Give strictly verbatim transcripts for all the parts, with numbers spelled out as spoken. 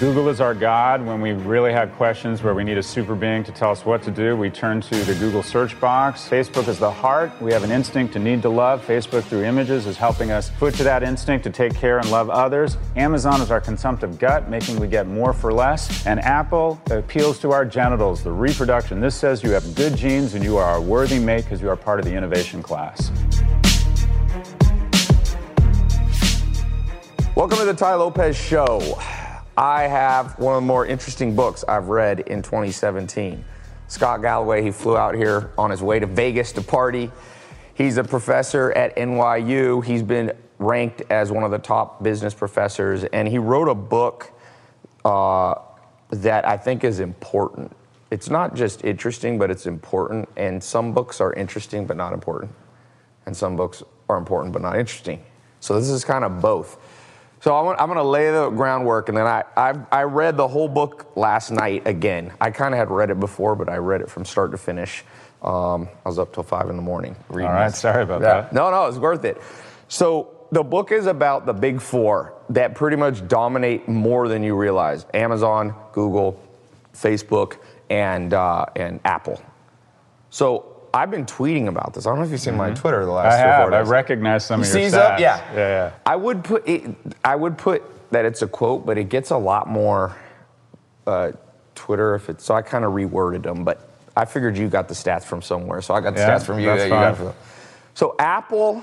Google is our God. When we really have questions where we need a super being to tell us what to do, we turn to the Google search box. Facebook is the heart. We have an instinct to need to love. Facebook, through images, is helping us butcher that instinct to take care and love others. Amazon is our consumptive gut, making we get more for less. And Apple appeals to our genitals, the reproduction. This says you have good genes and you are a worthy mate because you are part of the innovation class. Welcome to the Tai Lopez Show. I have one of the more interesting books I've read in twenty seventeen. Scott Galloway, he flew out here on his way to Vegas to party. He's a professor at N Y U. He's been ranked as one of the top business professors, and he wrote a book uh, that I think is important. It's not just interesting, but it's important, and some books are interesting but not important, and some books are important but not interesting. So this is kind of both. So I'm, I'm gonna lay the groundwork, and then I, I, I read the whole book last night again. I kind of had read it before, but I read it from start to finish. Um, I was up till five in the morning reading. All right, sorry about yeah. that. No, no, it's worth it. So the book is about the big four that pretty much dominate more than you realize. Amazon, Google, Facebook, and, uh, and Apple. So I've been tweeting about this. I don't know if you've seen mm-hmm. my Twitter the last I have. Four days. I recognize some you of your stats. Up? Yeah. yeah, yeah. I would put it, I would put that it's a quote, but it gets a lot more uh, Twitter if it's so. I kind of reworded them, but I figured you got the stats from somewhere, so I got the yeah, stats from you. That's that you got from. So Apple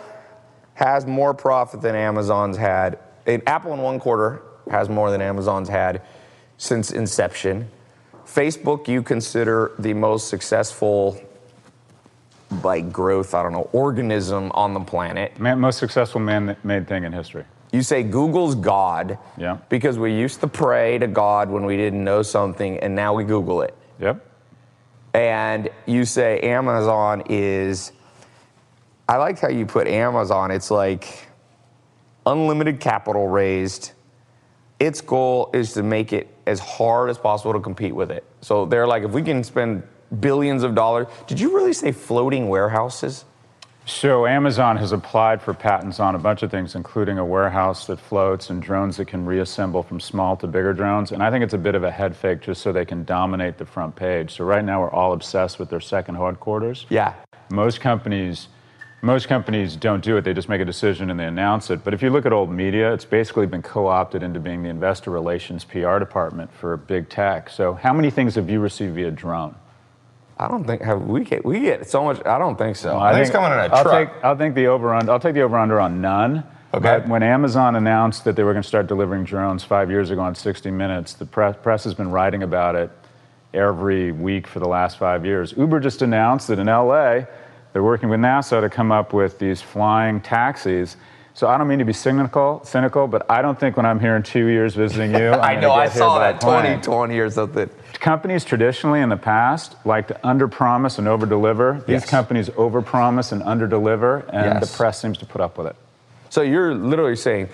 has more profit than Amazon's had. Apple in one quarter has more than Amazon's had since inception. Facebook, you consider the most successful. By growth, I don't know, organism on the planet. Man, most successful man-made thing in history. You say Google's God yeah. because we used to pray to God when we didn't know something, and now we Google it. Yep. And you say Amazon is, I like how you put Amazon, it's like unlimited capital raised. Its goal is to make it as hard as possible to compete with it. So they're like, if we can spend billions of dollars. Did you really say floating warehouses? So Amazon has applied for patents on a bunch of things, including a warehouse that floats and drones that can reassemble from small to bigger drones. And I think it's a bit of a head fake just so they can dominate the front page. So right now we're all obsessed with their second headquarters. Yeah. Most companies, most companies don't do it. They just make a decision and they announce it. But if you look at old media, it's basically been co-opted into being the investor relations P R department for big tech. So how many things have you received via drone? I don't think have we get we get so much. I don't think so. Well, I, I think it's coming in a I'll truck. Take, I'll take the over under. I'll take the over under on none. Okay. But when Amazon announced that they were going to start delivering drones five years ago on sixty minutes, the press press has been writing about it every week for the last five years. Uber just announced that in L A they're working with NASA to come up with these flying taxis. So I don't mean to be cynical, cynical, but I don't think when I'm here in two years visiting you, I'm I know I saw that twenty twenty or something. Companies traditionally in the past like to underpromise and overdeliver. These yes. companies overpromise and underdeliver, and yes. the press seems to put up with it. So you're literally saying,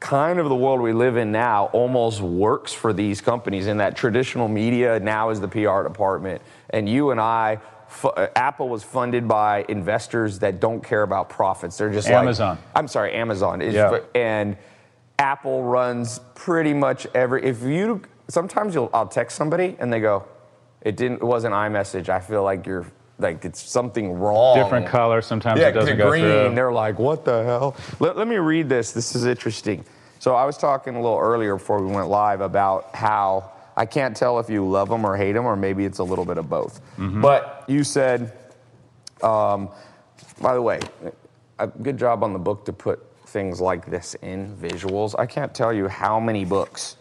kind of the world we live in now almost works for these companies in that traditional media now is the P R department, and you and I. Apple was funded by investors that don't care about profits. They're just Amazon. Like, I'm sorry, Amazon. Is, yeah. And Apple runs pretty much every, if you, sometimes you'll, I'll text somebody and they go, it didn't, it wasn't iMessage. I feel like you're, like it's something wrong. Different color, sometimes yeah, it doesn't go green, through. They're like, what the hell? Let, let me read this, this is interesting. So I was talking a little earlier before we went live about how I can't tell if you love them or hate them, or maybe it's a little bit of both. Mm-hmm. But you said, um, by the way, a good job on the book to put things like this in visuals. I can't tell you how many books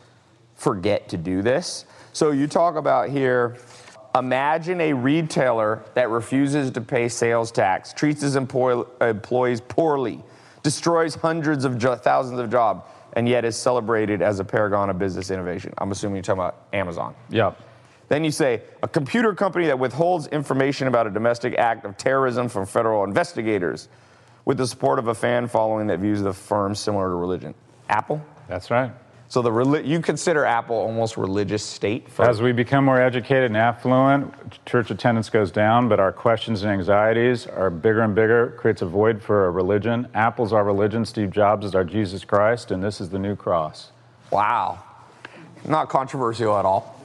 forget to do this. So you talk about here, imagine a retailer that refuses to pay sales tax, treats his employ- employees poorly, destroys hundreds of jo- thousands of jobs, and yet is celebrated as a paragon of business innovation. I'm assuming you're talking about Amazon. Yeah. Then you say, a computer company that withholds information about a domestic act of terrorism from federal investigators with the support of a fan following that views the firm similar to religion. Apple? That's right. So the reli- you consider Apple almost religious state? For- As we become more educated and affluent, church attendance goes down, but our questions and anxieties are bigger and bigger, creates a void for a religion. Apple's our religion, Steve Jobs is our Jesus Christ, and this is the new cross. Wow. Not controversial at all.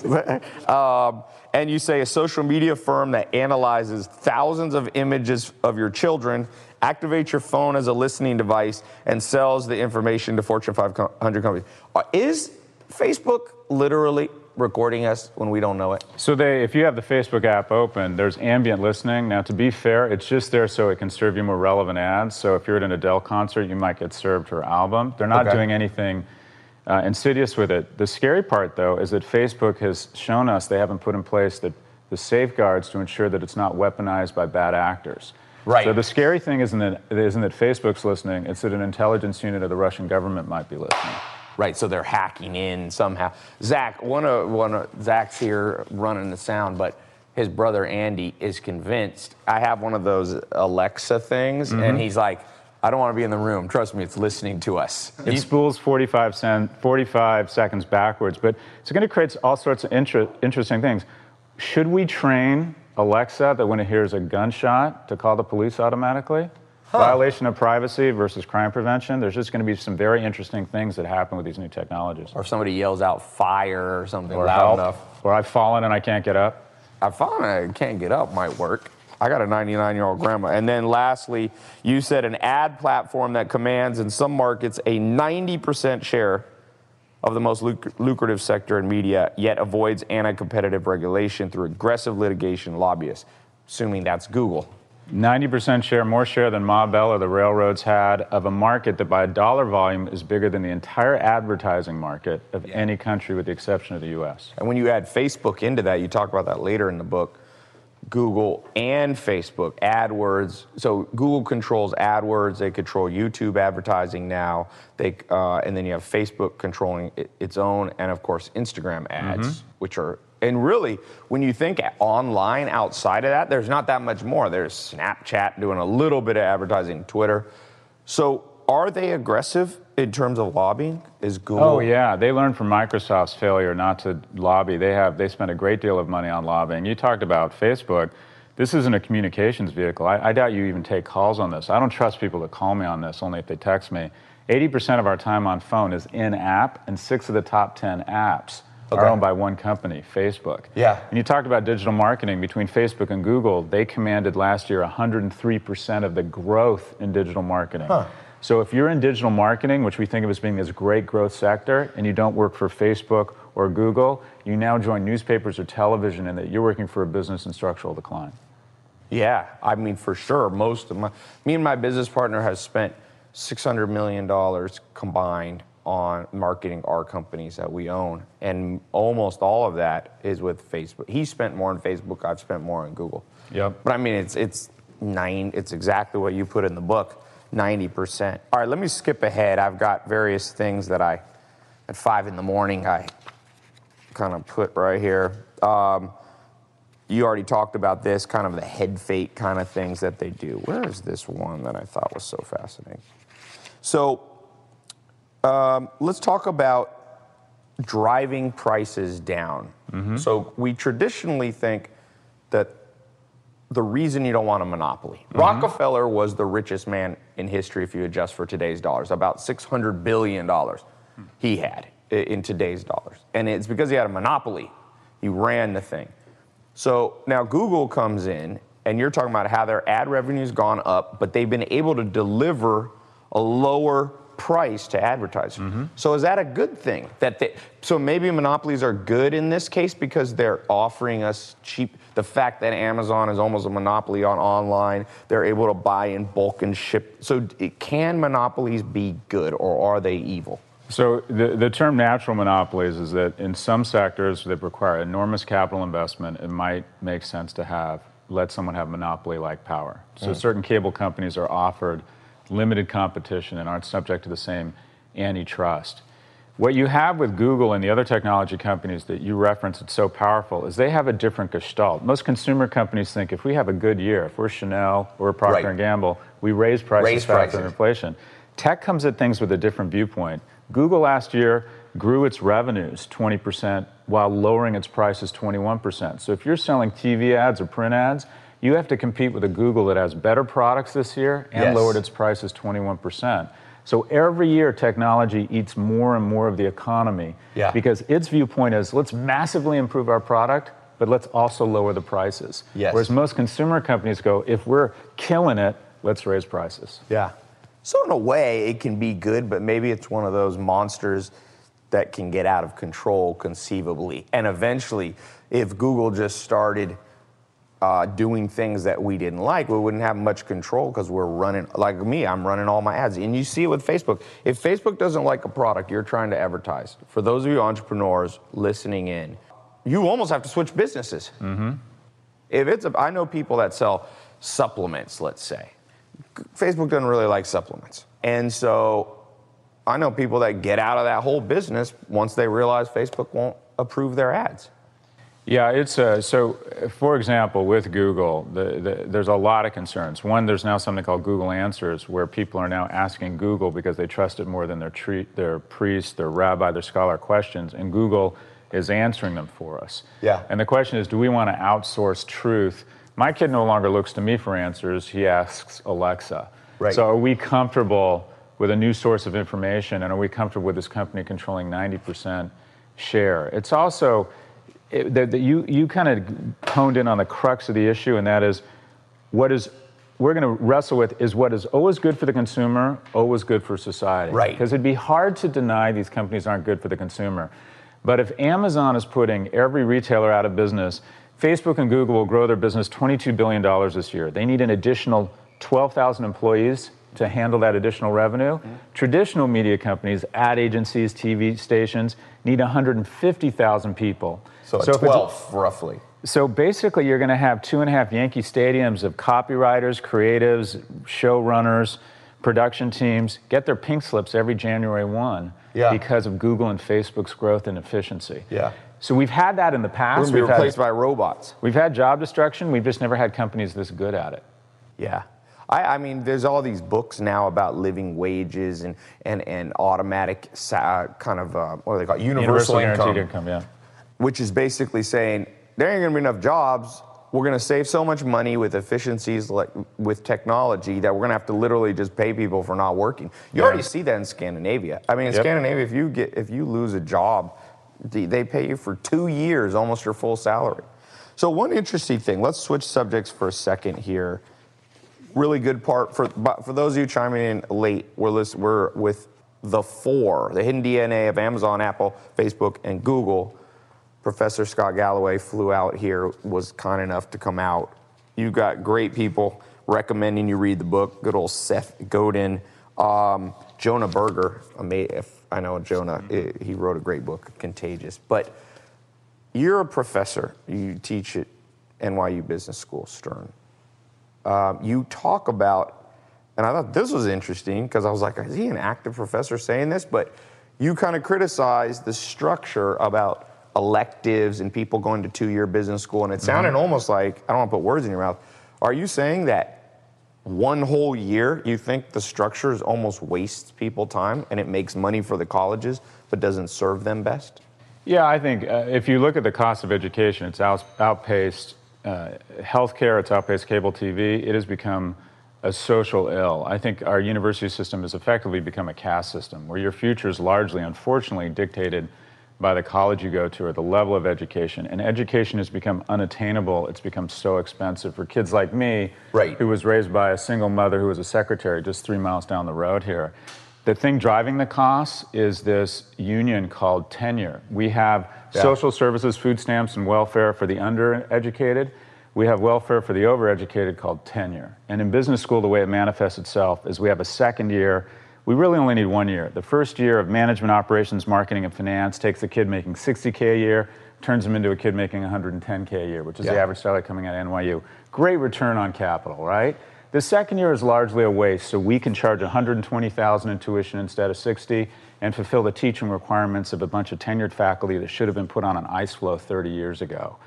um, and you say a social media firm that analyzes thousands of images of your children, activates your phone as a listening device, and sells the information to Fortune five hundred companies. Is Facebook literally recording us when we don't know it? So they, if you have the Facebook app open, there's ambient listening. Now, to be fair, it's just there so it can serve you more relevant ads. So if you're at an Adele concert, you might get served her album. They're not okay. doing anything uh, insidious with it. The scary part, though, is that Facebook has shown us they haven't put in place the, the safeguards to ensure that it's not weaponized by bad actors. Right. So the scary thing isn't that, isn't that Facebook's listening, it's that an intelligence unit of the Russian government might be listening. Right, so they're hacking in somehow. Zach, one of, one of Zach's here running the sound, but his brother Andy is convinced. I have one of those Alexa things, mm-hmm. and he's like, I don't want to be in the room. Trust me, it's listening to us. It you, spools forty-five, cent, forty-five seconds backwards, but it's going to create all sorts of inter- interesting things. Should we train Alexa that when it hears a gunshot to call the police automatically? Huh. Violation of privacy versus crime prevention. There's just going to be some very interesting things that happen with these new technologies. Or somebody yells out fire or something or loud help. Enough. Or I've fallen and I can't get up. I've fallen and I can't get up might work. I got a ninety-nine-year-old grandma. And then lastly, you said an ad platform that commands in some markets a ninety percent share of the most luc- lucrative sector in media, yet avoids anti-competitive regulation through aggressive litigation lobbyists. Assuming that's Google. ninety percent share, more share than Ma Bell, the railroads had, of a market that by a dollar volume is bigger than the entire advertising market of yeah. any country with the exception of the U S. And when you add Facebook into that, you talk about that later in the book, Google and Facebook, AdWords. So Google controls AdWords, they control YouTube advertising now, they uh, and then you have Facebook controlling it, its own, and of course Instagram ads, mm-hmm. which are... And really, when you think online outside of that, there's not that much more. There's Snapchat doing a little bit of advertising, Twitter. So are they aggressive in terms of lobbying? Is Google? Oh, yeah. They learned from Microsoft's failure not to lobby. They have they spent a great deal of money on lobbying. You talked about Facebook. This isn't a communications vehicle. I, I doubt you even take calls on this. I don't trust people to call me on this, only if they text me. eighty percent of our time on phone is in-app, and six of the top ten apps. Okay. Are owned by one company, Facebook. Yeah. And you talked about digital marketing. Between Facebook and Google, they commanded last year one hundred three percent of the growth in digital marketing. Huh. So if you're in digital marketing, which we think of as being this great growth sector, and you don't work for Facebook or Google, you now join newspapers or television and that you're working for a business in structural decline. Yeah, I mean, for sure. Most of my, me and my business partner has spent six hundred million dollars combined on marketing our companies that we own, and almost all of that is with Facebook. He spent more on Facebook, I've spent more on Google. Yep. But I mean, it's it's nine. It's exactly what you put in the book, ninety percent. All right, let me skip ahead. I've got various things that I, at five in the morning, I kind of put right here. Um, you already talked about this, kind of the head fake kind of things that they do. Where is this one that I thought was so fascinating? So, Um, let's talk about driving prices down. Mm-hmm. So we traditionally think that the reason you don't want a monopoly. Mm-hmm. Rockefeller was the richest man in history if you adjust for today's dollars, about six hundred billion dollars he had in today's dollars. And it's because he had a monopoly. He ran the thing. So now Google comes in, and you're talking about how their ad revenue's gone up, but they've been able to deliver a lower price to advertisers. Mm-hmm. So is that a good thing? That they, so maybe monopolies are good in this case because they're offering us cheap. The fact that Amazon is almost a monopoly on online, they're able to buy in bulk and ship. So it, can monopolies be good or are they evil? So the, the term natural monopolies is that in some sectors that require enormous capital investment, it might make sense to have, let someone have monopoly-like power. So mm. certain cable companies are offered limited competition and aren't subject to the same antitrust. What you have with Google and the other technology companies that you reference that's so powerful is they have a different gestalt. Most consumer companies think if we have a good year, if we're Chanel or Procter and Gamble, we raise prices raise faster prices. than inflation. Tech comes at things with a different viewpoint. Google last year grew its revenues twenty percent while lowering its prices twenty-one percent. So if you're selling T V ads or print ads, you have to compete with a Google that has better products this year and yes. lowered its prices twenty-one percent. So every year technology eats more and more of the economy yeah. because its viewpoint is let's massively improve our product, but let's also lower the prices. Yes. Whereas most consumer companies go, if we're killing it, let's raise prices. Yeah. So in a way, it can be good, but maybe it's one of those monsters that can get out of control conceivably. And eventually, if Google just started uh, doing things that we didn't like, we wouldn't have much control because we're running, like me, I'm running all my ads. And you see it with Facebook. If Facebook doesn't like a product you're trying to advertise, for those of you entrepreneurs listening in, you almost have to switch businesses. Mm-hmm. If it's, a, I know people that sell supplements, let's say. Facebook doesn't really like supplements. And so I know people that get out of that whole business once they realize Facebook won't approve their ads. Yeah, it's uh, so, for example, with Google, the, the, there's a lot of concerns. One, there's now something called Google Answers, where people are now asking Google because they trust it more than their, tre- their priest, their rabbi, their scholar questions, and Google is answering them for us. Yeah. And the question is, do we want to outsource truth? My kid no longer looks to me for answers. He asks Alexa. Right. So are we comfortable with a new source of information, and are we comfortable with this company controlling ninety percent share? It's also, it, the, the, you, you kind of honed in on the crux of the issue, and that is, what is we're going to wrestle with is what is always good for the consumer, always good for society. Right. Because it'd be hard to deny these companies aren't good for the consumer. But if Amazon is putting every retailer out of business, Facebook and Google will grow their business twenty-two billion dollars this year. They need an additional twelve thousand employees to handle that additional revenue. Mm-hmm. Traditional media companies, ad agencies, T V stations, need one hundred fifty thousand people. So, so twelve, roughly. So basically, you're going to have two and a half Yankee stadiums of copywriters, creatives, showrunners, production teams, get their pink slips every January first yeah. because of Google and Facebook's growth and efficiency. Yeah. So we've had that in the past. We're going to be we've replaced had, by robots. We've had job destruction. We've just never had companies this good at it. Yeah. I, I mean, there's all these books now about living wages and, and, and automatic uh, kind of, uh, what do they call it? Universal, Universal income. Guaranteed income, yeah. Which is basically saying, there ain't going to be enough jobs. We're going to save so much money with efficiencies, like with technology, that we're going to have to literally just pay people for not working. You yeah. already see that in Scandinavia. I mean, in yep. Scandinavia, if you get if you lose a job, they pay you for two years, almost your full salary. So one interesting thing, let's switch subjects for a second here. Really good part, for for those of you chiming in late, we're, list, we're with the four, the hidden D N A of Amazon, Apple, Facebook, and Google. Professor Scott Galloway flew out here, was kind enough to come out. You got great people recommending you read the book, good old Seth Godin. Um, Jonah Berger, if I know Jonah, he wrote a great book, Contagious. But you're a professor. You teach at N Y U Business School, Stern. Um, you talk about, and I thought this was interesting because I was like, is he an active professor saying this? But you kind of criticize the structure about electives and people going to two-year business school, and it sounded mm-hmm. almost like, I don't want to put words in your mouth, are you saying that one whole year, you think the structure is almost wastes people time and it makes money for the colleges, but doesn't serve them best? Yeah, I think uh, if you look at the cost of education, it's out, outpaced uh, healthcare, it's outpaced cable T V, it has become a social ill. I think our university system has effectively become a caste system where your future is largely, unfortunately, dictated by the college you go to or the level of education. And education has become unattainable. It's become so expensive for kids like me, right. who was raised by a single mother who was a secretary just three miles down the road here. The thing driving the costs is this union called tenure. We have yeah. social services, food stamps, and welfare for the undereducated. We have welfare for the overeducated called tenure. And in business school, the way it manifests itself is we have a second year. We really only need one year. The first year of management, operations, marketing, and finance takes a kid making sixty K a year, turns him into a kid making one hundred ten K a year, which is yeah. the average salary coming out of N Y U. Great return on capital, right? The second year is largely a waste, so we can charge one hundred twenty thousand dollars in tuition instead of sixty and fulfill the teaching requirements of a bunch of tenured faculty that should have been put on an ice floe thirty years ago.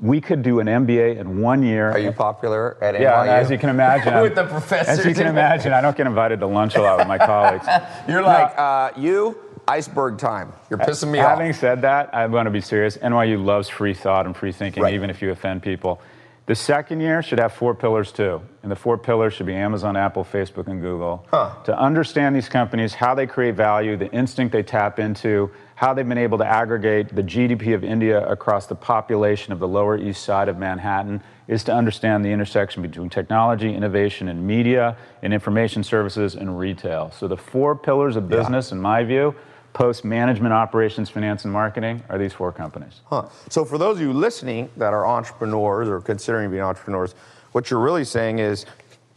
We could do an M B A in one year. Are you popular at N Y U? Yeah, as you can imagine. With the professors. As you can imagine, I don't get invited to lunch a lot with my colleagues. You're no, like, uh, you, iceberg time. You're pissing me having off. Having said that, I want to be serious. N Y U loves free thought and free thinking, right. even if you offend people. The second year should have four pillars too. And the four pillars should be Amazon, Apple, Facebook, and Google. Huh. To understand these companies, how they create value, the instinct they tap into, how they've been able to aggregate the G D P of India across the population of the Lower East Side of Manhattan is to understand the intersection between technology, innovation, and media, and information services, and retail. So the four pillars of business, yeah. in my view, post management, operations, finance, and marketing are these four companies. Huh. So for those of you listening that are entrepreneurs or considering being entrepreneurs, what you're really saying is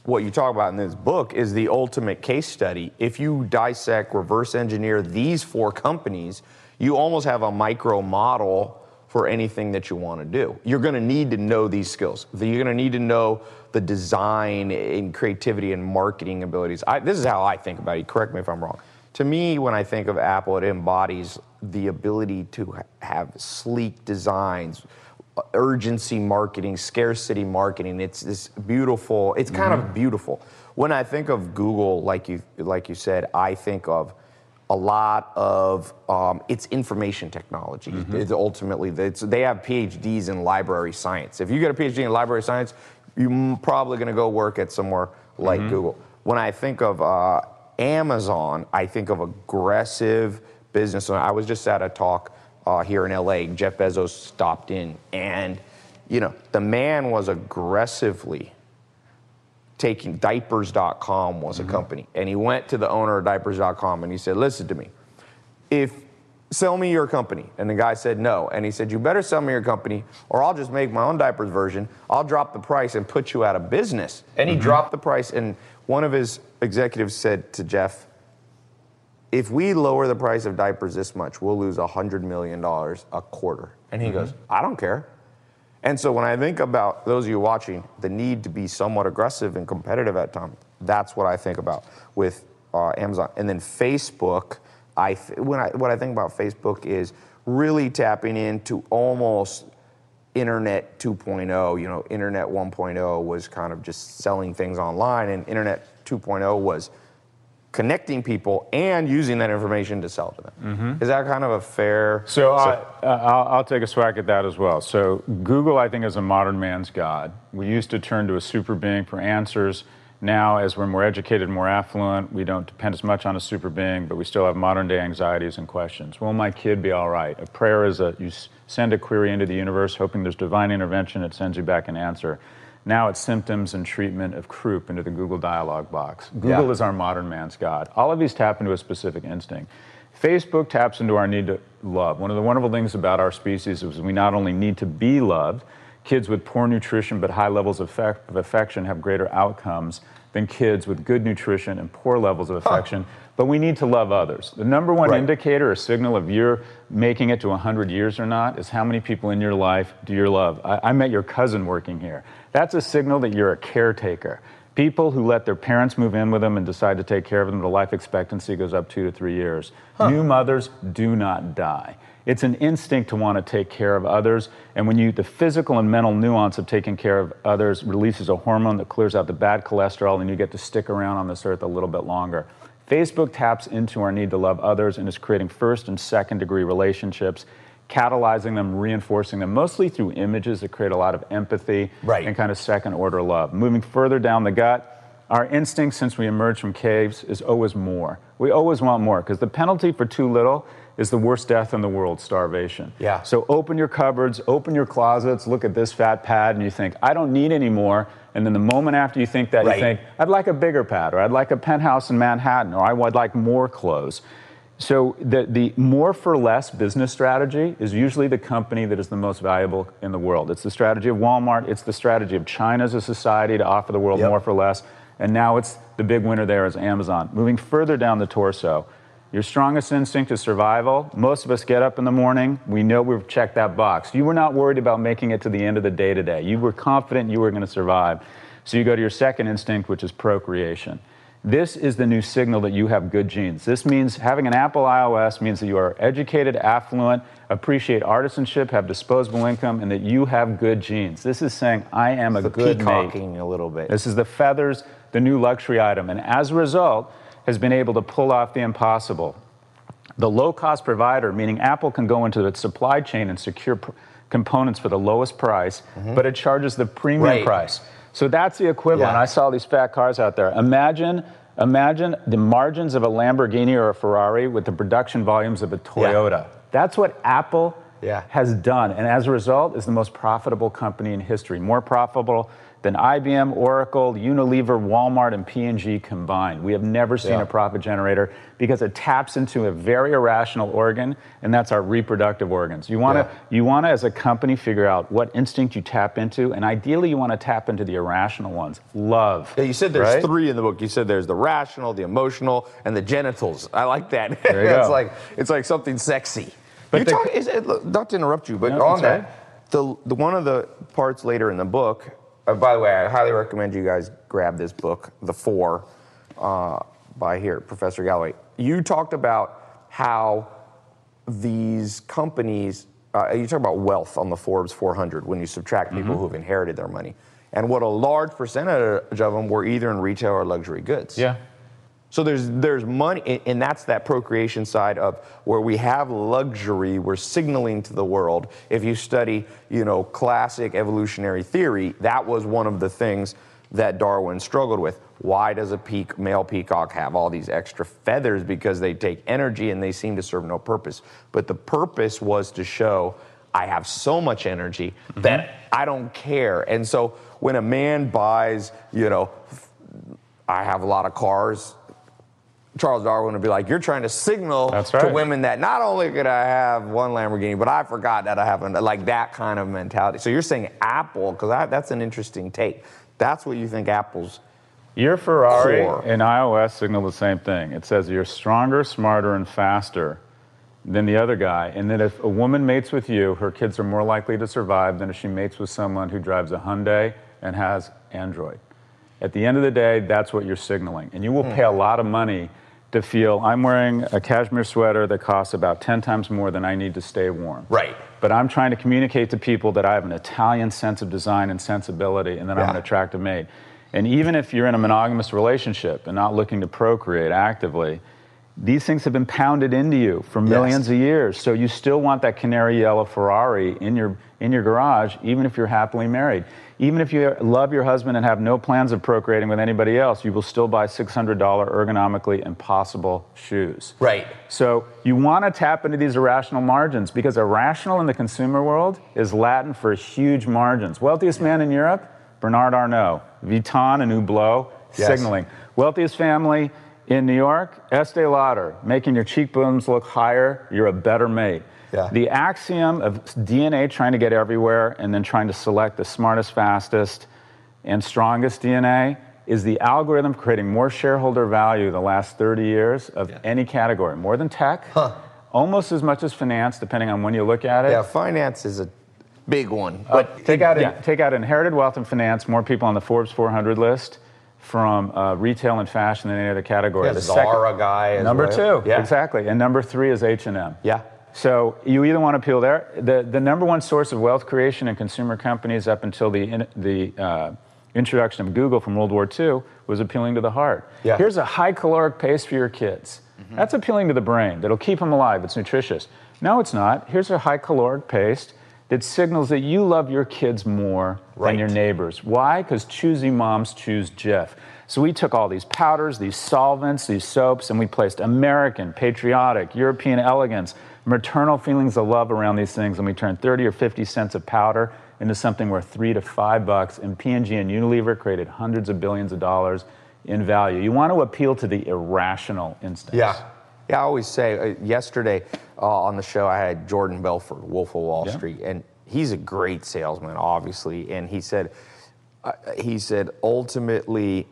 what you talk about in this book is the ultimate case study. If you dissect, reverse engineer these four companies, you almost have a micro model for anything that you want to do. You're going to need to know these skills. You're going to need to know the design and creativity and marketing abilities. I, this is how I think about it. Correct me if I'm wrong. To me, when I think of Apple, it embodies the ability to have sleek designs, urgency marketing, scarcity marketing. It's this beautiful, it's kind mm-hmm. of beautiful. When I think of Google, like you like you said, I think of a lot of, um, it's information technology. Mm-hmm. It's ultimately, it's, they have PhDs in library science. If you get a PhD in library science, you're probably gonna go work at somewhere like mm-hmm. Google. When I think of uh, Amazon, I think of aggressive business. I was just at a talk uh, here in L A. Jeff Bezos stopped in, and you know the man was aggressively taking diapers dot com was mm-hmm. a company, and he went to the owner of diapers dot com and he said, "Listen to me, if sell me your company." And the guy said no, and he said, "You better sell me your company, or I'll just make my own diapers version. I'll drop the price and put you out of business." And he mm-hmm. dropped the price, and one of his executives said to Jeff, "If we lower the price of diapers this much, we'll lose one hundred million dollars a quarter." And he mm-hmm. goes, "I don't care." And so when I think about those of you watching, the need to be somewhat aggressive and competitive at times, that's what I think about with uh, Amazon. And then Facebook, I th- when I what I think about Facebook is really tapping into almost Internet two point oh. You know, Internet one point oh was kind of just selling things online, and Internet two point oh was connecting people and using that information to sell to them. Mm-hmm. Is that kind of a fair... So I, I'll, I'll take a swag at that as well. So Google, I think, is a modern man's god. We used to turn to a super being for answers. Now, as we're more educated, more affluent, we don't depend as much on a super being, but we still have modern day anxieties and questions. Will my kid be all right? A prayer is a, you send a query into the universe, hoping there's divine intervention, it sends you back an answer. Now it's symptoms and treatment of croup into the Google dialogue box. Google yeah. is our modern man's god. All of these tap into a specific instinct. Facebook taps into our need to love. One of the wonderful things about our species is we not only need to be loved, kids with poor nutrition but high levels of, effect, of affection have greater outcomes than kids with good nutrition and poor levels of affection. Huh. But we need to love others. The number one right. indicator or signal of your making it to one hundred years or not is how many people in your life do you love. I, I met your cousin working here. That's a signal that you're a caretaker. People who let their parents move in with them and decide to take care of them, the life expectancy goes up two to three years. Huh. New mothers do not die. It's an instinct to want to take care of others, and when you, the physical and mental nuance of taking care of others releases a hormone that clears out the bad cholesterol, and you get to stick around on this earth a little bit longer. Facebook taps into our need to love others and is creating first and second degree relationships, catalyzing them, reinforcing them, mostly through images that create a lot of empathy right. and kind of second order love. Moving further down the gut, our instinct since we emerged from caves is always more. We always want more, because the penalty for too little is the worst death in the world, starvation. Yeah. So open your cupboards, open your closets, look at this fat pad, and you think, I don't need any more. And then the moment after you think that, right. you think, I'd like a bigger pad, or I'd like a penthouse in Manhattan, or I would like more clothes. So the, the more for less business strategy is usually the company that is the most valuable in the world. It's the strategy of Walmart. It's the strategy of China as a society to offer the world yep. more for less. And now it's the big winner there is Amazon. Moving further down the torso, your strongest instinct is survival. Most of us get up in the morning. We know we've checked that box. You were not worried about making it to the end of the day today. You were confident you were going to survive. So you go to your second instinct, which is procreation. This is the new signal that you have good genes. This means having an Apple iOS means that you are educated, affluent, appreciate artisanship, have disposable income, and that you have good genes. This is saying, I am it's a good peacocking mate. A little bit. This is the feathers, the new luxury item. And as a result, has been able to pull off the impossible. The low-cost provider, meaning Apple can go into its supply chain and secure pr- components for the lowest price, mm-hmm. but it charges the premium right. price. So that's the equivalent. Yeah. I saw these fat cars out there. Imagine, imagine the margins of a Lamborghini or a Ferrari with the production volumes of a Toyota. Yeah. That's what Apple yeah. has done, and as a result, is the most profitable company in history. More profitable than I B M, Oracle, Unilever, Walmart, and P and G combined. We have never seen yeah. a profit generator because it taps into a very irrational organ, and that's our reproductive organs. You want to, yeah. you want to, as a company, figure out what instinct you tap into, and ideally you want to tap into the irrational ones. Love. Yeah, you said there's right? three in the book. You said there's the rational, the emotional, and the genitals. I like that. There you it's go. like it's like something sexy. But you the, talk, is it, not to interrupt you, but no, on that, right. the, the one of the parts later in the book. Uh, by the way, I highly recommend you guys grab this book, The Four, uh, by here, Professor Galloway. You talked about how these companies, uh, you talk about wealth on the Forbes four hundred when you subtract people mm-hmm. who have inherited their money, and what a large percentage of them were either in retail or luxury goods. Yeah. So there's there's money, and that's that procreation side of where we have luxury, we're signaling to the world. If you study, you know, classic evolutionary theory, that was one of the things that Darwin struggled with. Why does a peac- male peacock have all these extra feathers? Because they take energy and they seem to serve no purpose. But the purpose was to show I have so much energy mm-hmm. that I don't care. And so when a man buys, you know, I have a lot of cars, Charles Darwin would be like, you're trying to signal right. to women that not only could I have one Lamborghini, but I forgot that I have another, like that kind of mentality. So you're saying Apple, because that's an interesting take. That's what you think Apple's Your Ferrari core. And iOS signal the same thing. It says you're stronger, smarter, and faster than the other guy. And that if a woman mates with you, her kids are more likely to survive than if she mates with someone who drives a Hyundai and has Android. At the end of the day, that's what you're signaling. And you will pay a lot of money to feel I'm wearing a cashmere sweater that costs about ten times more than I need to stay warm. Right. But I'm trying to communicate to people that I have an Italian sense of design and sensibility and that yeah. I'm an attractive mate. And even if you're in a monogamous relationship and not looking to procreate actively, these things have been pounded into you for millions yes. of years. So you still want that canary yellow Ferrari in your in your garage, even if you're happily married. Even if you love your husband and have no plans of procreating with anybody else, you will still buy six hundred dollars ergonomically impossible shoes. Right. So you want to tap into these irrational margins because irrational in the consumer world is Latin for huge margins. Wealthiest man in Europe, Bernard Arnault. Vuitton and Hublot, yes. signaling. Wealthiest family in New York, Estee Lauder, making your cheekbones look higher, you're a better mate. Yeah. The axiom of D N A trying to get everywhere and then trying to select the smartest, fastest, and strongest D N A is the algorithm creating more shareholder value the last thirty years of yeah. any category, more than tech, huh. almost as much as finance, depending on when you look at it. Yeah, finance is a big one. But uh, take, out, yeah. take out inherited wealth and finance, more people on the Forbes four hundred list from uh, retail and fashion than any other category. Yeah, the Zara second, guy. Number well. two, yeah. exactly. And number three is H and M. Yeah. So you either want to peel there. The the number one source of wealth creation in consumer companies up until the in, the uh, introduction of Google from World War Two was appealing to the heart. Yeah. Here's a high caloric paste for your kids. Mm-hmm. That's appealing to the brain. That'll keep them alive. It's nutritious. No, it's not. Here's a high caloric paste that signals that you love your kids more right. than your neighbors. Why? Because choosy moms choose Jif. So we took all these powders, these solvents, these soaps, and we placed American, patriotic, European elegance, maternal feelings of love around these things, and we turned thirty or fifty cents of powder into something worth three to five bucks, and P and G and Unilever created hundreds of billions of dollars in value. You want to appeal to the irrational instincts. Yeah, yeah. I always say, uh, yesterday uh, on the show, I had Jordan Belfort, Wolf of Wall yeah. Street, and he's a great salesman, obviously, and he said, uh, he said, ultimately,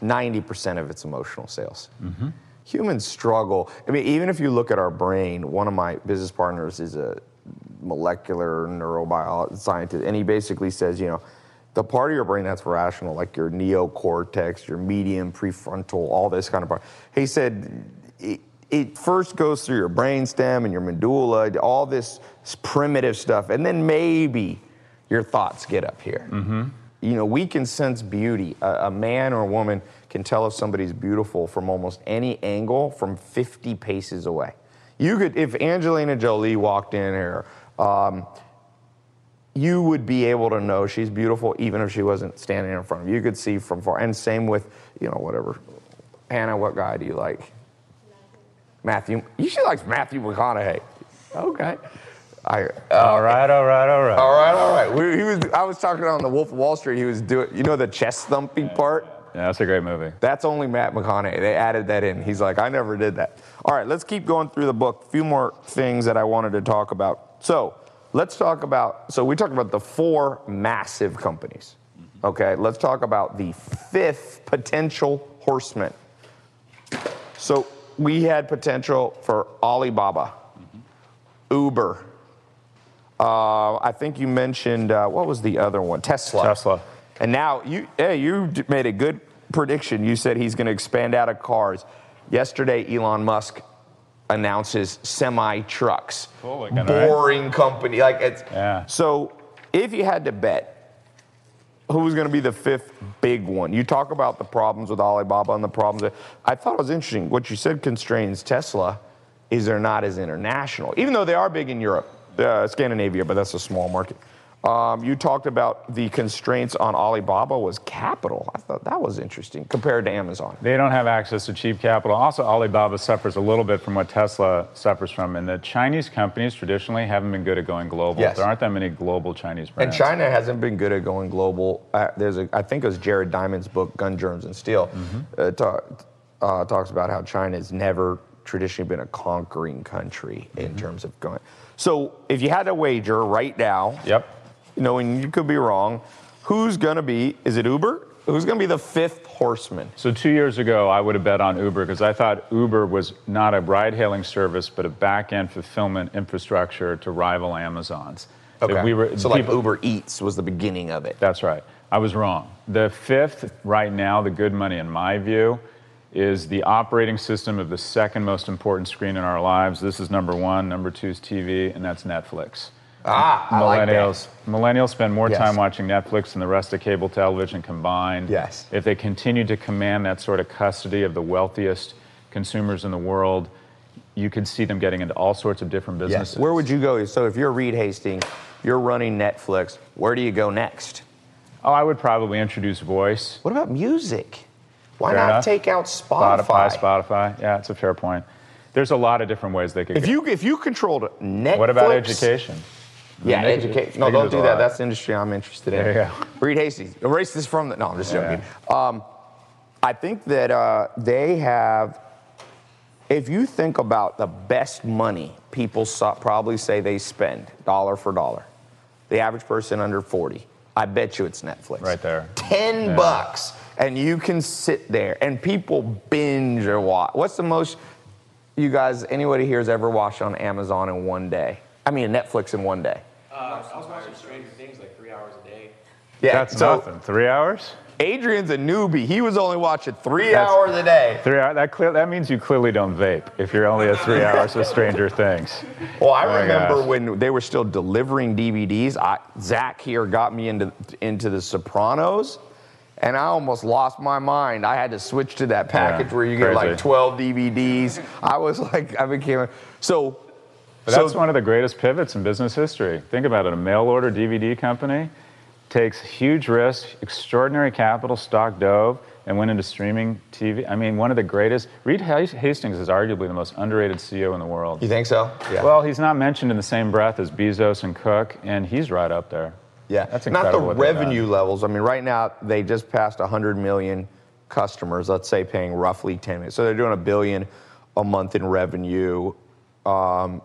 ninety percent of it's emotional sales. Mm-hmm. Humans struggle. I mean, even if you look at our brain, one of my business partners is a molecular neurobiologist scientist, and he basically says, you know, the part of your brain that's rational, like your neocortex, your median prefrontal, all this kind of part. He said it, it first goes through your brainstem and your medulla, all this primitive stuff, and then maybe your thoughts get up here. Mm-hmm. You know, we can sense beauty. A, a man or a woman can tell if somebody's beautiful from almost any angle from fifty paces away. You could, if Angelina Jolie walked in here, um, you would be able to know she's beautiful even if she wasn't standing in front of you. You could see from far. And same with, you know, whatever. Hannah, what guy do you like? Matthew. Matthew. She likes Matthew McConaughey. Okay. I, uh, all right, all right, all right. All right, all right. We, he was, I was talking on The Wolf of Wall Street. He was doing, you know, the chest thumping part? Yeah, that's a great movie. That's only Matt McConaughey. They added that in. He's like, I never did that. All right, let's keep going through the book. A few more things that I wanted to talk about. So let's talk about, so we talked about the four massive companies. Okay, let's talk about the fifth potential horseman. So we had potential for Alibaba, mm-hmm. Uber. Uh, I think you mentioned, uh, what was the other one? Tesla. Tesla. And now, you, hey, you made a good prediction. You said he's going to expand out of cars. Yesterday, Elon Musk announces semi-trucks. Cool, boring company. Like it's, yeah. So if you had to bet, who's going to be the fifth big one? You talk about the problems with Alibaba and the problems. That, I thought it was interesting. What you said constrains Tesla is they're not as international, even though they are big in Europe. Uh, Scandinavia, but that's a small market. Um, you talked about the constraints on Alibaba was capital. I thought that was interesting compared to Amazon. They don't have access to cheap capital. Also, Alibaba suffers a little bit from what Tesla suffers from. And the Chinese companies traditionally haven't been good at going global. Yes. There aren't that many global Chinese brands. And China hasn't been good at going global. Uh, there's a, I think it was Jared Diamond's book, Gun, Germs, and Steel, mm-hmm. uh, ta- uh, talks about how China's never traditionally been a conquering country in mm-hmm. terms of going. So if you had to wager right now, yep. you know, and you could be wrong, who's going to be, is it Uber? Who's going to be the fifth horseman? So two years ago, I would have bet on Uber because I thought Uber was not a ride-hailing service, but a back-end fulfillment infrastructure to rival Amazon's. Okay. We were, so people, like Uber Eats was the beginning of it. That's right. I was wrong. The fifth right now, the good money in my view, is the operating system of the second most important screen in our lives. This is number one, number two is T V, and that's Netflix. Ah, I like that. Millennials spend more yes. time watching Netflix than the rest of cable television combined. Yes. If they continue to command that sort of custody of the wealthiest consumers in the world, you could see them getting into all sorts of different businesses. Yes. Where would you go? So if you're Reed Hastings, you're running Netflix, where do you go next? Oh, I would probably introduce voice. What about music? Why fair not enough. Take out Spotify? Spotify, Spotify. Yeah, that's a fair point. There's a lot of different ways they could if go. You, if you controlled Netflix. What about education? Yeah, I mean, education. No, don't do that. Lot. That's the industry I'm interested in. Yeah, yeah. Reed Hastings. Erase this from the... No, I'm just yeah. joking. Um, I think that uh, they have... If you think about the best money people so- probably say they spend, dollar for dollar, the average person under forty, I bet you it's Netflix. Right there. Ten yeah. bucks. And you can sit there, and people binge or watch. What's the most you guys, anybody here has ever watched on Amazon in one day? I mean, Netflix in one day. Uh, I was watching Stranger Things like three hours a day. Yeah, that's so, nothing. Three hours? Adrian's a newbie. He was only watching three that's, hours a day. Three hours? That, clear, that means you clearly don't vape if you're only at three hours of Stranger Things. Well, I oh remember gosh. when they were still delivering D V Ds. I, Zach here got me into into The Sopranos. And I almost lost my mind. I had to switch to that package yeah, where you get crazy. Like twelve D V Ds. I was like, I became, so. But that's so, one of the greatest pivots in business history. Think about it, a mail order D V D company takes huge risks, extraordinary capital, stock dove, and went into streaming T V. I mean, one of the greatest. Reed Hastings is arguably the most underrated C E O in the world. You think so? Yeah. Well, he's not mentioned in the same breath as Bezos and Cook, and he's right up there. Yeah, that's not the revenue levels. I mean, right now, they just passed one hundred million customers, let's say, paying roughly ten million. So they're doing a billion a month in revenue. Um,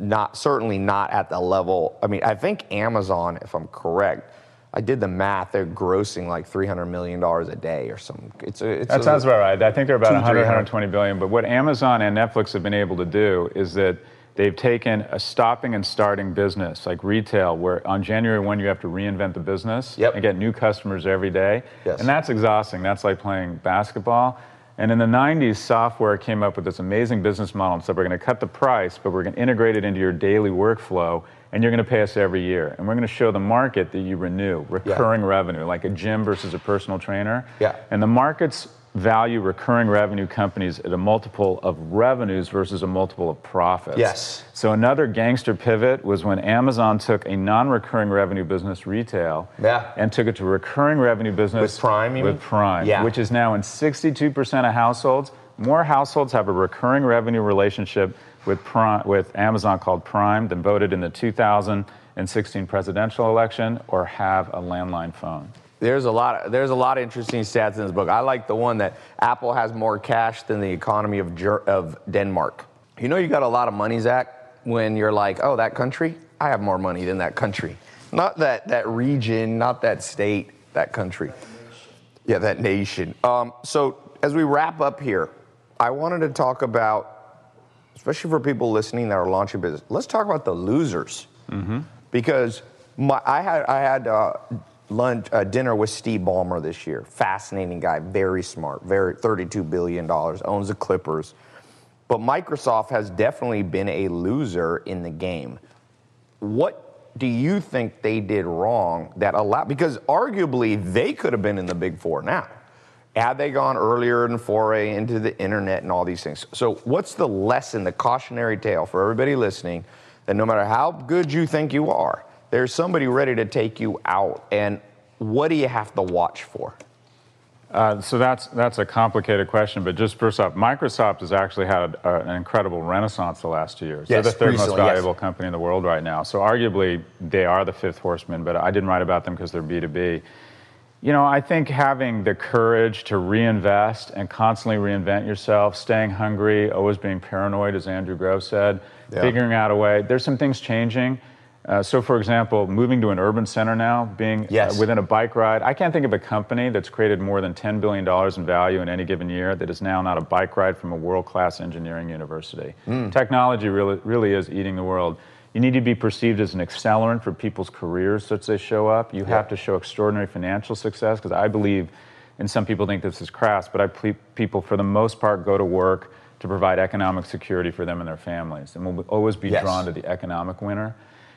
not certainly not at the level. I mean, I think Amazon, if I'm correct, I did the math. They're grossing like three hundred million dollars a day or something. It's a, it's that a, sounds about right. I think they're about one hundred, one hundred twenty billion. But what Amazon and Netflix have been able to do is that they've taken a stopping and starting business, like retail, where on January first you have to reinvent the business yep. and get new customers every day. Yes. And that's exhausting. That's like playing basketball. And in the nineties, software came up with this amazing business model and said, we're going to cut the price, but we're going to integrate it into your daily workflow, and you're going to pay us every year. And we're going to show the market that you renew, recurring yeah. revenue, like a gym versus a personal trainer. Yeah. And the markets value recurring revenue companies at a multiple of revenues versus a multiple of profits. Yes. So another gangster pivot was when Amazon took a non-recurring revenue business, retail, yeah. and took it to recurring revenue business. With Prime, you mean? With Prime, yeah. which is now in sixty-two percent of households. More households have a recurring revenue relationship with Prime, with Amazon called Prime than voted in the two thousand sixteen presidential election or have a landline phone. There's a lot of, there's a lot of interesting stats in this book. I like the one that Apple has more cash than the economy of of Denmark. You know you got a lot of money, Zach, when you're like, oh, that country? I have more money than that country. Not that, that region, not that state, that country. Yeah, that nation. Um, so as we wrap up here, I wanted to talk about, especially for people listening that are launching business, let's talk about the losers. Mm-hmm. Because my, I had... I had uh, Lunch, uh, dinner with Steve Ballmer this year. Fascinating guy, very smart, very thirty-two billion dollars, owns the Clippers. But Microsoft has definitely been a loser in the game. What do you think they did wrong that allowed, because arguably they could have been in the big four now, had they gone earlier and foray into the internet and all these things. So what's the lesson, the cautionary tale for everybody listening, that no matter how good you think you are, there's somebody ready to take you out, and what do you have to watch for? Uh, so that's that's a complicated question, but just first off, Microsoft has actually had a, an incredible renaissance the last two years. Yes, they're the third recently, most valuable yes. company in the world right now. So arguably, they are the fifth horseman, but I didn't write about them because they're B two B. You know, I think having the courage to reinvest and constantly reinvent yourself, staying hungry, always being paranoid, as Andrew Grove said, yeah. figuring out a way. There's some things changing. Uh, so, for example, moving to an urban center now, being yes. uh, within a bike ride. I can't think of a company that's created more than ten billion dollars in value in any given year that is now not a bike ride from a world-class engineering university. Mm. Technology really, really is eating the world. You need to be perceived as an accelerant for people's careers so that they show up. You yeah. have to show extraordinary financial success, because I believe, and some people think this is crass, but I believe people, for the most part, go to work to provide economic security for them and their families, and will always be yes. drawn to the economic winner.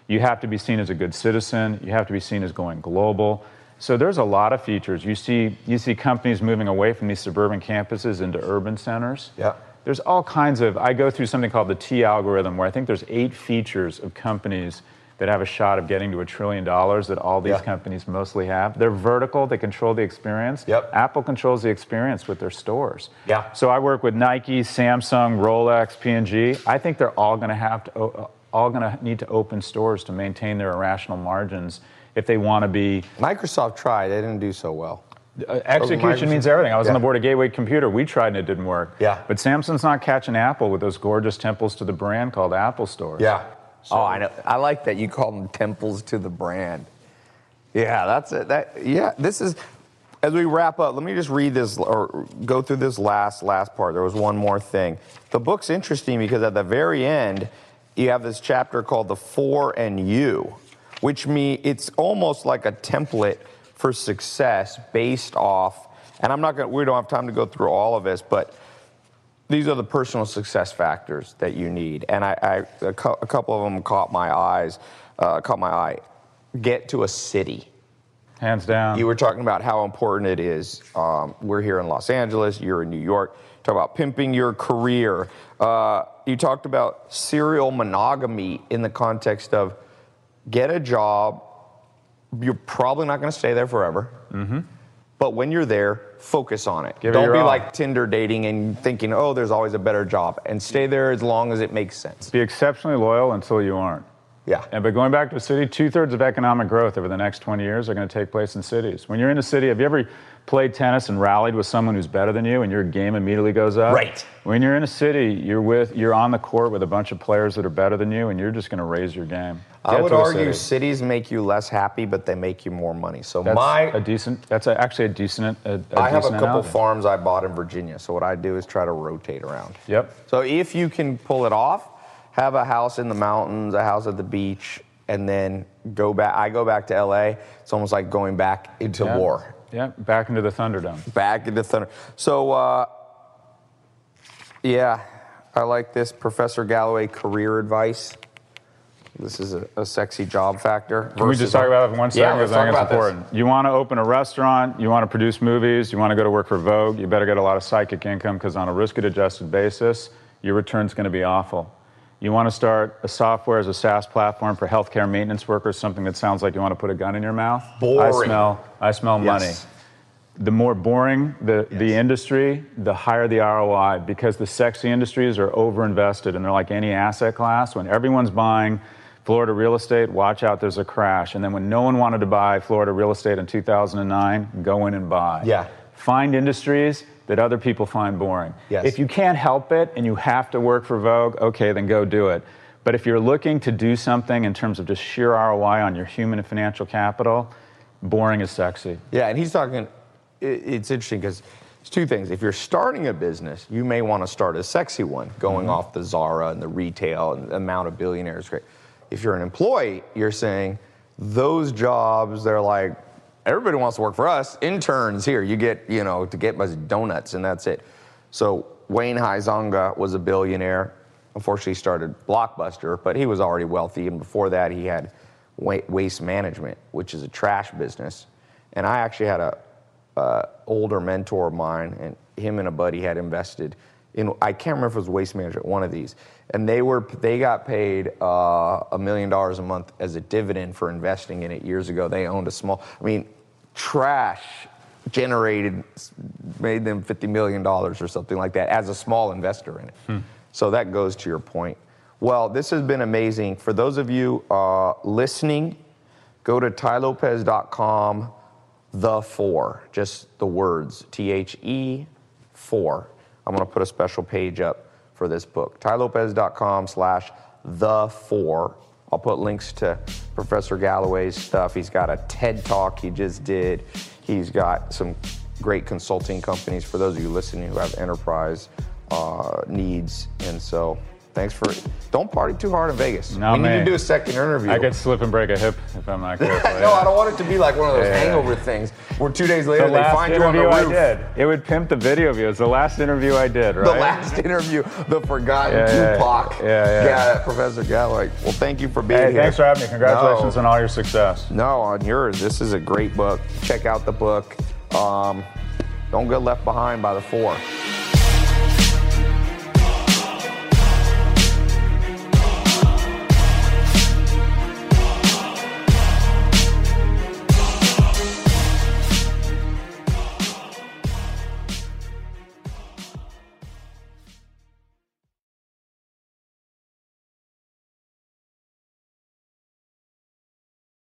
You have to be seen as a good citizen. You have to be seen as going global. So there's a lot of features. You see you see companies moving away from these suburban campuses into urban centers. Yeah. There's all kinds of, I go through something called the T algorithm, where I think there's eight features of companies that have a shot of getting to a trillion dollars that all these yeah. companies mostly have. They're vertical, they control the experience. Yep. Apple controls the experience with their stores. Yeah. So I work with Nike, Samsung, Rolex, P and G. I think they're all gonna have to, all going to need to open stores to maintain their irrational margins if they want to be... Microsoft tried. They didn't do so well. Uh, execution means everything. I was yeah. on the board of Gateway Computer. We tried and it didn't work. Yeah. But Samsung's not catching Apple with those gorgeous temples to the brand called Apple Stores. Yeah. So, oh, I know. I like that you call them temples to the brand. Yeah, that's it. That, yeah, this is... As we wrap up, let me just read this, or go through this last, last part. There was one more thing. The book's interesting because at the very end... you have this chapter called The Four and You, which means it's almost like a template for success based off, and I'm not gonna, we don't have time to go through all of this, but these are the personal success factors that you need. And I, I a, cu- a couple of them caught my eyes, uh, caught my eye. Get to a city. Hands down. You were talking about how important it is. Um, we're here in Los Angeles, you're in New York. Talk about pimping your career. Uh, you talked about serial monogamy in the context of get a job. You're probably not going to stay there forever. Mm-hmm. But when you're there, focus on it. Give Don't it be all. Like Tinder dating and thinking, oh, there's always a better job. And stay there as long as it makes sense. Be exceptionally loyal until you aren't. Yeah. And but going back to a city, two-thirds of economic growth over the next twenty years are going to take place in cities. When you're in a city, have you ever played tennis and rallied with someone who's better than you and your game immediately goes up? Right. When you're in a city, you're with you're on the court with a bunch of players that are better than you, and you're just going to raise your game. Get I would argue city. cities make you less happy, but they make you more money. So that's my a decent. That's a, actually a decent. A, a I have decent a couple analogy. farms I bought in Virginia. So what I do is try to rotate around. Yep. So if you can pull it off. Have a house in the mountains, a house at the beach, and then go back. I go back to L A. It's almost like going back into yeah. war. Yeah, back into the Thunderdome. Back into Thunder. So uh, Yeah, I like this Professor Galloway career advice. This is a, a sexy job factor. Can we just talk about it for one second? Yeah, let's talk about this. You want to open a restaurant, you want to produce movies, you want to go to work for Vogue, you better get a lot of psychic income because on a risk-adjusted basis, your return's going to be awful. You want to start a software as a SaaS platform for healthcare maintenance workers, something that sounds like you want to put a gun in your mouth. Boring. I smell, I smell yes. money. The more boring the, yes. the industry, the higher the R O I, because the sexy industries are overinvested, and they're like any asset class. When everyone's buying Florida real estate, watch out, there's a crash. And then when no one wanted to buy Florida real estate in two thousand nine, go in and buy. Yeah. Find industries that other people find boring. Yes. If you can't help it and you have to work for Vogue, okay, then go do it. But if you're looking to do something in terms of just sheer R O I on your human and financial capital, boring is sexy. Yeah, and he's talking, it's interesting because it's two things. If you're starting a business, you may want to start a sexy one, going mm-hmm. off the Zara and the retail and the amount of billionaires. Great. If you're an employee, you're saying those jobs, they're like, everybody wants to work for us. Interns here, you get, you know, to get donuts and that's it. So Wayne Huizenga was a billionaire. Unfortunately, he started Blockbuster, but he was already wealthy. And before that, he had Waste Management, which is a trash business. And I actually had a uh, older mentor of mine, and him and a buddy had invested in, I can't remember if it was Waste Management, one of these. And they were they got paid a uh, million dollars a month as a dividend for investing in it years ago. They owned a small, I mean, trash generated, made them fifty million dollars or something like that as a small investor in it. Hmm. So that goes to your point. Well, this has been amazing. For those of you uh, listening, go to tai lopez dot com, the four, just the words, T H E four. I'm going to put a special page up for this book, tai lopez dot com slash the four. I'll put links to Professor Galloway's stuff. He's got a TED Talk he just did. He's got some great consulting companies for those of you listening who have enterprise uh, needs. And so thanks for it. Don't party too hard in Vegas. No, we man. need to do a second interview. I could slip and break a hip if I'm not careful. No, I don't want it to be like one of those yeah. hangover things where two days later the they find you on the roof. I did. It would pimp the video view. It's the last interview I did, right? The last interview, the forgotten yeah, Tupac. Yeah, yeah. yeah. yeah Professor Galloway. Well, thank you for being hey, here. Thanks for having me. Congratulations no. on all your success. No, on yours. This is a great book. Check out the book. Um, don't get left behind by the four.